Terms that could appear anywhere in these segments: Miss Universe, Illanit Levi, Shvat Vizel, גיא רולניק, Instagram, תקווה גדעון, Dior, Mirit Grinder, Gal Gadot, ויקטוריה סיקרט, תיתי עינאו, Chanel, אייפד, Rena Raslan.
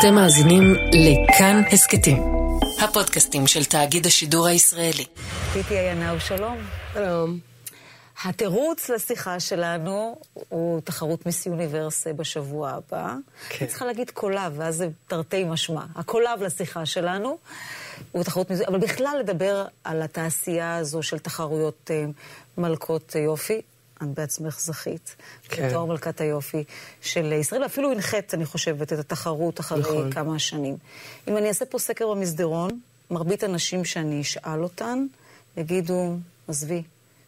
אתם מאזינים לכאן הסקטים, הפודקאסטים של תאגיד השידור הישראלי. תיתי עינאו, שלום. שלום. התירוץ לשיחה שלנו הוא תחרות מיס יוניברס בשבוע הבא. כן. אני צריכה להגיד קולב, ואז זה תרתי משמע. הקולב לשיחה שלנו הוא תחרות מיס יוניברס, אבל בכלל לדבר על התעשייה הזו של תחרויות מלכות יופי. את בעצמך זכית, כן. בתור מלכת היופי של ישראל, אפילו הנחית, אני חושבת, את התחרות אחרי נכון. כמה שנים. אם אני אעשה פה סקר במסדרון, מרבית אנשים שאני אשאל אותן, יגידו, עזבי,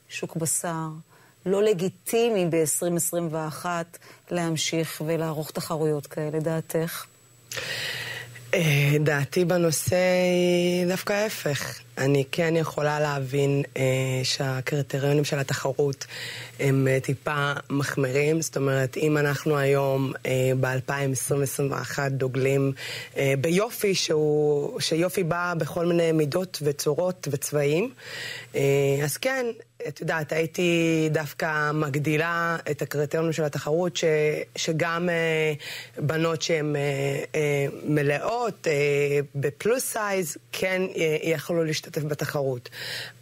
שוק בשר, לא לגיטימי ב-2021 להמשיך ולערוך תחרויות כאלה, דעתך? דעתי בנושא היא דווקא ההפך. אני כן יכולה להבין שהקריטריונים של התחרות הם טיפה מחמרים. זאת אומרת, אם אנחנו היום ב-2021 דוגלים ביופי, שיופי בא בכל מיני מידות וצורות וצבעים, אז כן, את יודעת, הייתי דווקא מגדילה את הקריטריונים של התחרות, שגם בנות שהן מלאות בפלוס סייז, כן יכלו להשתתף בתחרות.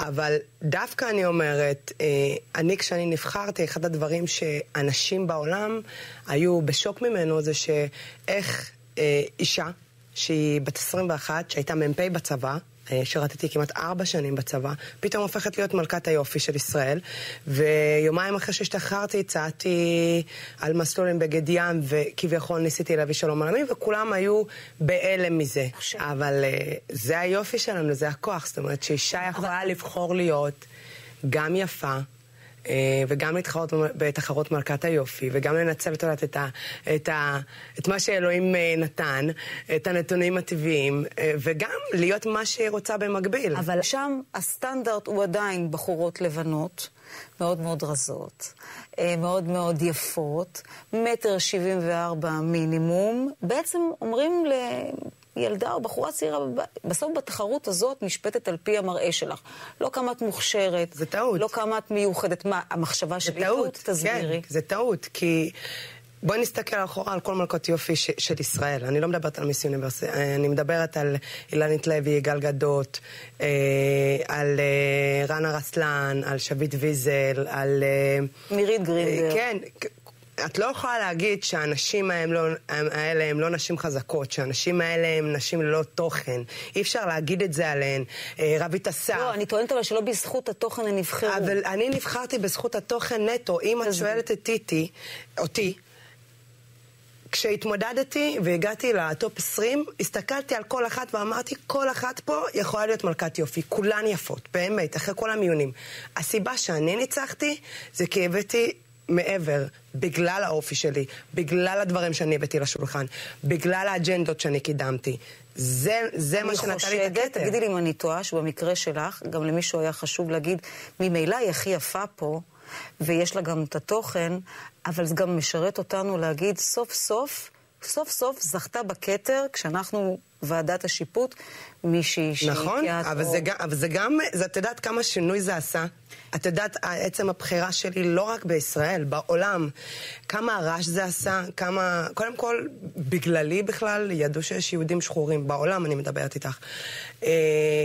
אבל דווקא אני אומרת, אני כשאני נבחרתי, אחד הדברים שאנשים בעולם היו בשוק ממנו, זה שאיך אישה שהיא בת 21, שהייתה מ"פ בצבא, שרתתי כמעט 4 שנים בצבא, פתאום הופכת להיות מלכת היופי של ישראל, ויומיים אחרי שהשתחררתי, צעתי על מסלולים בגד ים, וכביכול ניסיתי להביא שלום עולמי, וכולם היו בהלם מזה. אבל זה היופי שלנו, זה הכוח, זאת אומרת שאישה יכולה לבחור להיות גם יפה, וגם להתחרות בתחרות מלכת היופי, וגם לנצל את מה שאלוהים נתן, את הנתונים הטבעיים, וגם להיות מה שהיא רוצה במקביל. אבל שם הסטנדרט הוא עדיין בחורות לבנות, מאוד מאוד רזות, מאוד מאוד יפות, 1.74 מטר מינימום. בעצם אומרים ילדה או בחורה צעירה, בסוף בתחרות הזאת נשפטת על פי המראה שלך. לא כמה את מוכשרת. זה טעות. לא כמה את מיוחדת. מה, המחשבה שלי טעות? תסבירי. כן, זה טעות, כי בואי נסתכל אחורה על כל מלכות יופי של ישראל. אני לא מדברת על מיס יוניברס, אני מדברת על אילנית לוי, גל גדות, על רנה רסלן, על שביט ויזל, על מירית גרינדר. כן, את לא יכולה להגיד שהנשים האלה הם לא נשים חזקות, שהנשים האלה הם נשים ללא תוכן. אי אפשר להגיד את זה עליהן. רבית אסף. לא, אני טוענת אבל שלא בזכות התוכן הן נבחרו. אבל אני נבחרתי בזכות התוכן נטו. אם את שואלת את טיטי, אותי, כשהתמודדתי והגעתי לטופ 20, הסתכלתי על כל אחת ואמרתי, כל אחת פה יכולה להיות מלכת יופי. כולן יפות, באמת, אחרי כל המיונים. הסיבה שאני ניצחתי זה כי הבאתי מעבר, בגלל האופי שלי, בגלל הדברים שאני הבאתי לשולחן, בגלל האג'נדות שאני קידמתי. זה מה שנתן לי את הכתר. תגידי לי אם אני טועה, שבמקרה שלך, גם למישהו היה חשוב להגיד, ממילא היא הכי יפה פה, ויש לה גם את התוכן, אבל זה גם משרת אותנו להגיד, סוף סוף, סוף סוף זכתה בכתר, כשאנחנו ועדת השיפוט, מישהי שהגיעת. נכון, אבל זה גם, את יודעת כמה שינוי זה עשה? את יודעת, עצם הבחירה שלי לא רק בישראל, בעולם, כמה הרעש זה עשה, כמה, קודם כל, בגללי בכלל, ידעו שיש יהודים שחורים, בעולם אני מדברת איתך,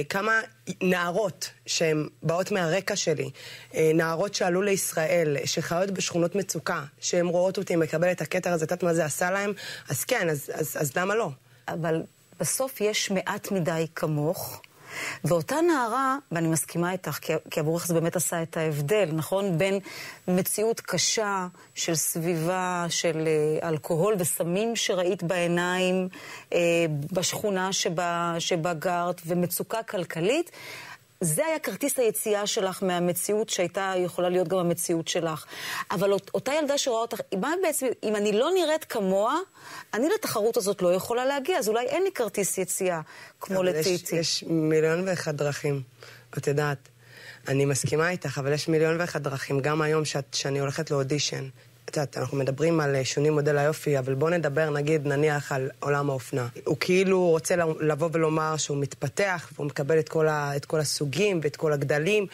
כמה נערות שהן באות מהרקע שלי, נערות שעלו לישראל, שחיות בשכונות מצוקה, שהן רואות אותי, מקבלת את הכתר הזה, תת מה זה עשה להם, אז כן, אז למה לא? אבל בסוף יש מעט מדי כמוך, ואותה נערה, ואני מסכימה איתך, כי הבורך זה באמת עשה את ההבדל, נכון? בין מציאות קשה של סביבה, של אלכוהול וסמים שראית בעיניים, בשכונה שבה גרת, ומצוקה כלכלית, זה היה כרטיס היציאה שלך מהמציאות שהייתה יכולה להיות גם המציאות שלך. אבל אותה ילדה שראה אותך, מה בעצם, אם אני לא נראית כמוה, אני לתחרות הזאת לא יכולה להגיע, אז אולי אין לי כרטיס יציאה כמו לטיטי. יש 1,001,000 דרכים, את יודעת. אני מסכימה איתך, אבל יש 1,001,000 דרכים, גם היום שאני הולכת לאודישן. את יודעת, אנחנו מדברים על שונים מודל היופי, אבל בוא נדבר, נגיד, נניח על עולם האופנה. הוא כאילו רוצה לבוא ולומר שהוא מתפתח, והוא מקבל את כל הסוגים ואת כל הגדלים,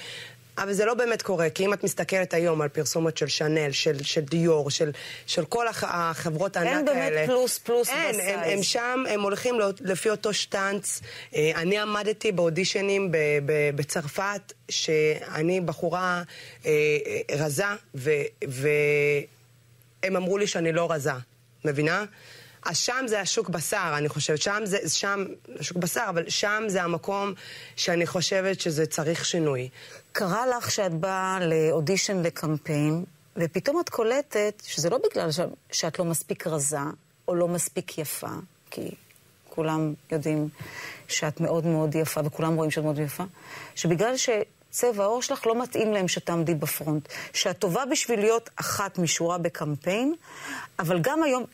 אבל זה לא באמת קורה, כי אם את מסתכלת היום על פרסומות של שנל, של דיור, של כל החברות הענק האלה. אין באמת פלוס בסייז. הם שם, הם הולכים לפי אותו שטנץ. אני עמדתי באודישנים בצרפת, שאני בחורה רזה, והם אמרו לי שאני לא רזה. מבינה? אז שם זה השוק בשר, אני חושבת. שם השוק בשר, אבל שם זה המקום שאני חושבת שזה צריך שינוי. קרה לך שאת באה לאודישן לקמפיין, ופתאום את קולטת שזה לא בגלל שאת לא מספיק רזה, או לא מספיק יפה, כי כולם יודעים שאת מאוד מאוד יפה, וכולם רואים שאת מאוד יפה, שבגלל שצבע העור שלך לא מתאים להם שתעמדי בפרונט, שאת טובה בשביל להיות אחת משורה בקמפיין, אבל גם היום,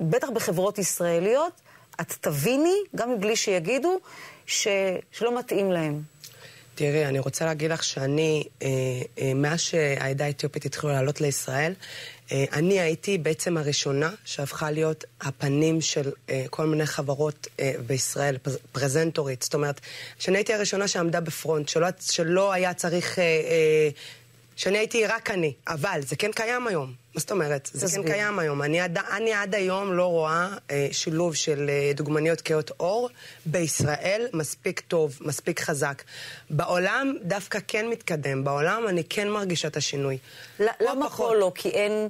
בטח בחברות ישראליות, את תביני, גם מבלי שיגידו, שלא מתאים להם. תראי, אני רוצה להגיד לך שאני, מאז שהעדה האתיופית התחילו לעלות לישראל, אני הייתי בעצם הראשונה שהפכה להיות הפנים של כל מיני חברות בישראל, פרזנטורית. זאת אומרת, שאני הייתי הראשונה שעמדה בפרונט, שלא היה צריך... שאני הייתי רק אני, אבל זה כן קיים היום. מה זאת אומרת? זה כן קיים היום. אני עד היום לא רואה שילוב של דוגמניות כהות עור בישראל מספיק טוב, מספיק חזק. בעולם דווקא כן מתקדם. בעולם אני כן מרגישה את השינוי. למה פה לא? כי אין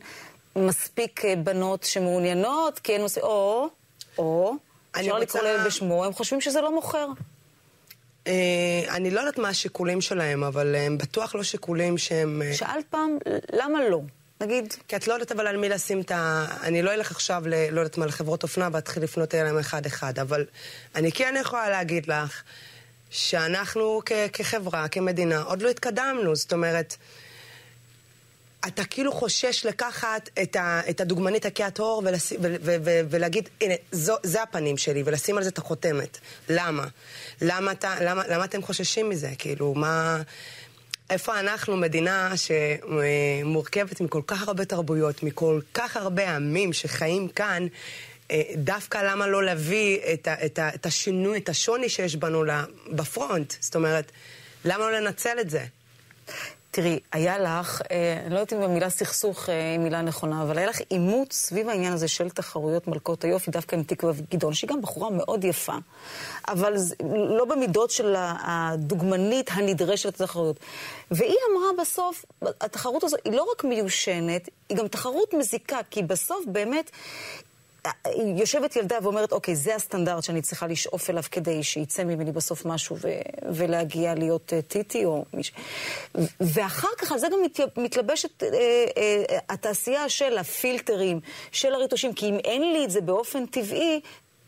מספיק בנות שמעוניינות, כי אין מספיק... או, אפשר לקרוא להם בשמו, הם חושבים שזה לא מוכר. אני לא יודעת מה השיקולים שלהם, אבל הם בטוח לא שיקולים שהם... שאלת פעם, למה לא? נגיד... כי את לא יודעת אבל על מי לשים את ה... אני לא אלך עכשיו לא יודעת מה לחברות אופנה, ואתחיל לפנות אליהם אחד-אחד, אבל אני כן יכולה להגיד לך שאנחנו כחברה, כמדינה, עוד לא התקדמנו, זאת אומרת... אתה כאילו חושש לקחת את הדוגמנית הכהת עור ולהגיד, הנה, זה הפנים שלי, ולשים על זה את החותמת. למה? למה אתם חוששים מזה? כאילו, מה... איפה אנחנו מדינה שמורכבת מכל כך הרבה תרבויות, מכל כך הרבה עמים שחיים כאן, דווקא למה לא להביא את השינוי, את השוני שיש בנו בפרונט? זאת אומרת, למה לא לנצל את זה? תראי, היה לך, אני לא יודעת אם המילה סכסוך היא מילה נכונה, אבל היה לך אימות סביב העניין הזה של תחרויות מלכות היופי, דווקא עם תקווה גדעון, שהיא גם בחורה מאוד יפה, אבל לא במידות של הדוגמנית הנדרשת לתחרויות. והיא אמרה בסוף, התחרות הזו היא לא רק מיושנת, היא גם תחרות מזיקה, כי בסוף באמת... יושבת ילדה ואומרת, אוקיי, זה הסטנדרט שאני צריכה לשאוף אליו כדי שייצא ממני בסוף משהו ולהגיע להיות טיטי או מישהו. ואחר כך על זה גם מתלבשת התעשייה של הפילטרים, של הריטושים, כי אם אין לי את זה באופן טבעי,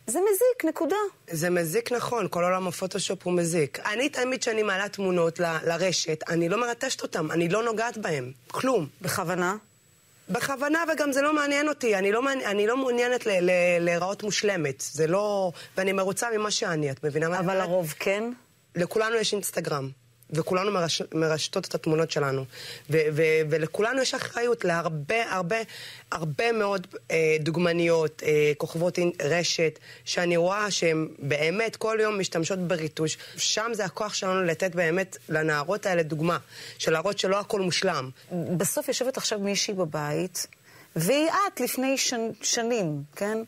זה מזיק, נקודה. זה מזיק, נכון. כל עולם הפוטושופ הוא מזיק. אני תמיד שאני מעלה תמונות לרשת, אני לא מרטשת אותם, אני לא נוגעת בהם. כלום. בכוונה? בכוונה, וגם זה לא מעניין אותי. אני לא מעוניינת להיראות מושלמת. זה לא... ואני מרוצה ממה שאני, את מבינה? אבל הרוב כן? לכולנו יש אינסטגרם, וכולנו מרשתות את התמונות שלנו. ולכולנו יש אחריות להרבה, הרבה, הרבה מאוד דוגמניות, כוכבות רשת, שאני רואה שהן באמת כל יום משתמשות בריטוש. שם זה הכוח שלנו לתת באמת לנערות האלה דוגמה, של להראות שלא הכל מושלם. בסוף יושבת עכשיו מישהי בבית, והיא עד לפני שנים, כן?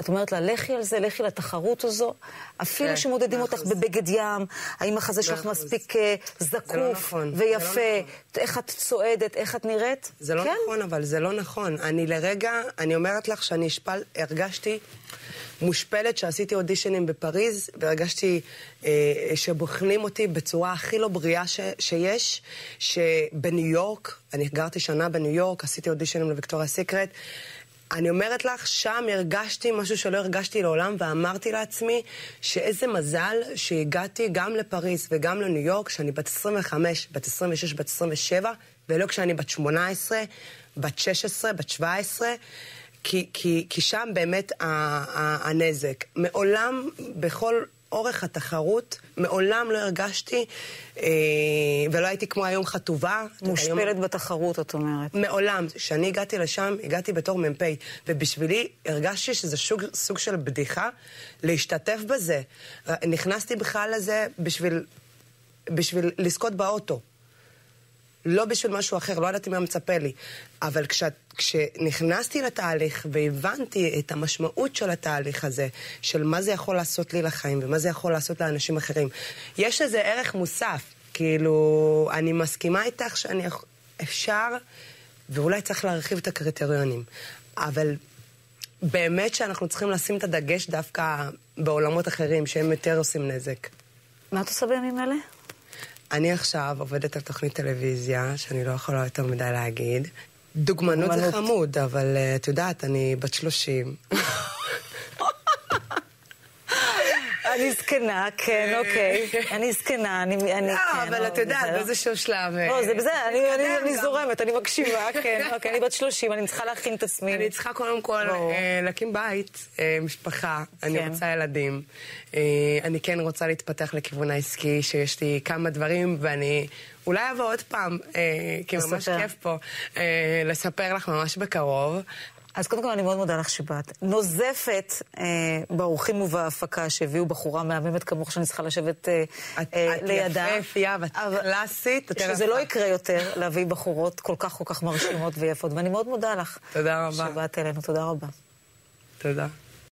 את אומרת לה, לכי על זה, לכי לתחרות הזו, אפילו שמודדים אותך בבגד ים, האם החזה שלך מספיק זקוף ויפה, איך את צועדת, איך את נראית? זה לא נכון, אבל זה לא נכון. אני לרגע, אני אומרת לך שאני הרגשתי מושפלת שעשיתי אודישנים בפריז, והרגשתי שבוחנים אותי בצורה הכי לא בריאה שיש, שבניו יורק, אני גרתי שנה בניו יורק, עשיתי אודישנים לוויקטוריה סיקרט, אני אומרת לך, שם הרגשתי משהו שלא הרגשתי לעולם, ואמרתי לעצמי שאיזה מזל שהגעתי גם לפריז וגם לניו יורק, שאני בת 25, בת 26, בת 27, ולא כשאני בת 18, בת 16, בת 17, כי שם באמת הנזק. מעולם, בכל אורך התחרות, מעולם לא הרגשתי, ולא הייתי כמו היום חטובה. מושפלת בתחרות, את אומרת. מעולם. כשאני הגעתי לשם, הגעתי בתור ממפי, ובשבילי הרגשתי שזה סוג של בדיחה, להשתתף בזה. נכנסתי בכלל לזה בשביל לזכות באוטו. לא בשביל משהו אחר, לא ידעתי מה מצפה לי. אבל כשנכנסתי לתהליך והבנתי את המשמעות של התהליך הזה, של מה זה יכול לעשות לי לחיים ומה זה יכול לעשות לאנשים אחרים, יש לזה ערך מוסף. כאילו, אני מסכימה איתך שאני אפשר, ואולי צריך להרחיב את הקריטריונים. אבל באמת שאנחנו צריכים לשים את הדגש דווקא בעולמות אחרים, שהם יותר עושים נזק. מה את עושה בימים אלה? אני עכשיו עובדת על תוכנית טלוויזיה, שאני לא יכולה יותר מדי להגיד. דוגמנות זה חמוד, אבל את יודעת, אני בת 30. אני זקנה, כן, אוקיי. אני זקנה, אני... לא, אבל את יודעת, באיזשהו שלב... לא, זה בזה, אני זורמת, אני מקשיבה, כן, אוקיי, אני בת 30, אני צריכה להכין את עצמי. אני צריכה קודם כל להקים בית, משפחה, אני רוצה ילדים. אני כן רוצה להתפתח לכיוון העסקי, שיש לי כמה דברים, ואני... אולי אבוא עוד פעם, כי ממש כיף פה, לספר לך ממש בקרוב. אז קודם כל אני מאוד מודה לך שבאת. נוזפת באורחים ובהפקה שהביאו בחורה מהממת כמוך שאני צריכה לשבת לידה. את יפהפייה ואת קלאסית. שזה לא יקרה יותר להביא בחורות כל כך כל כך מרשימות ויפות. ואני מאוד מודה לך. תודה רבה. שבאת אלינו, תודה רבה. תודה.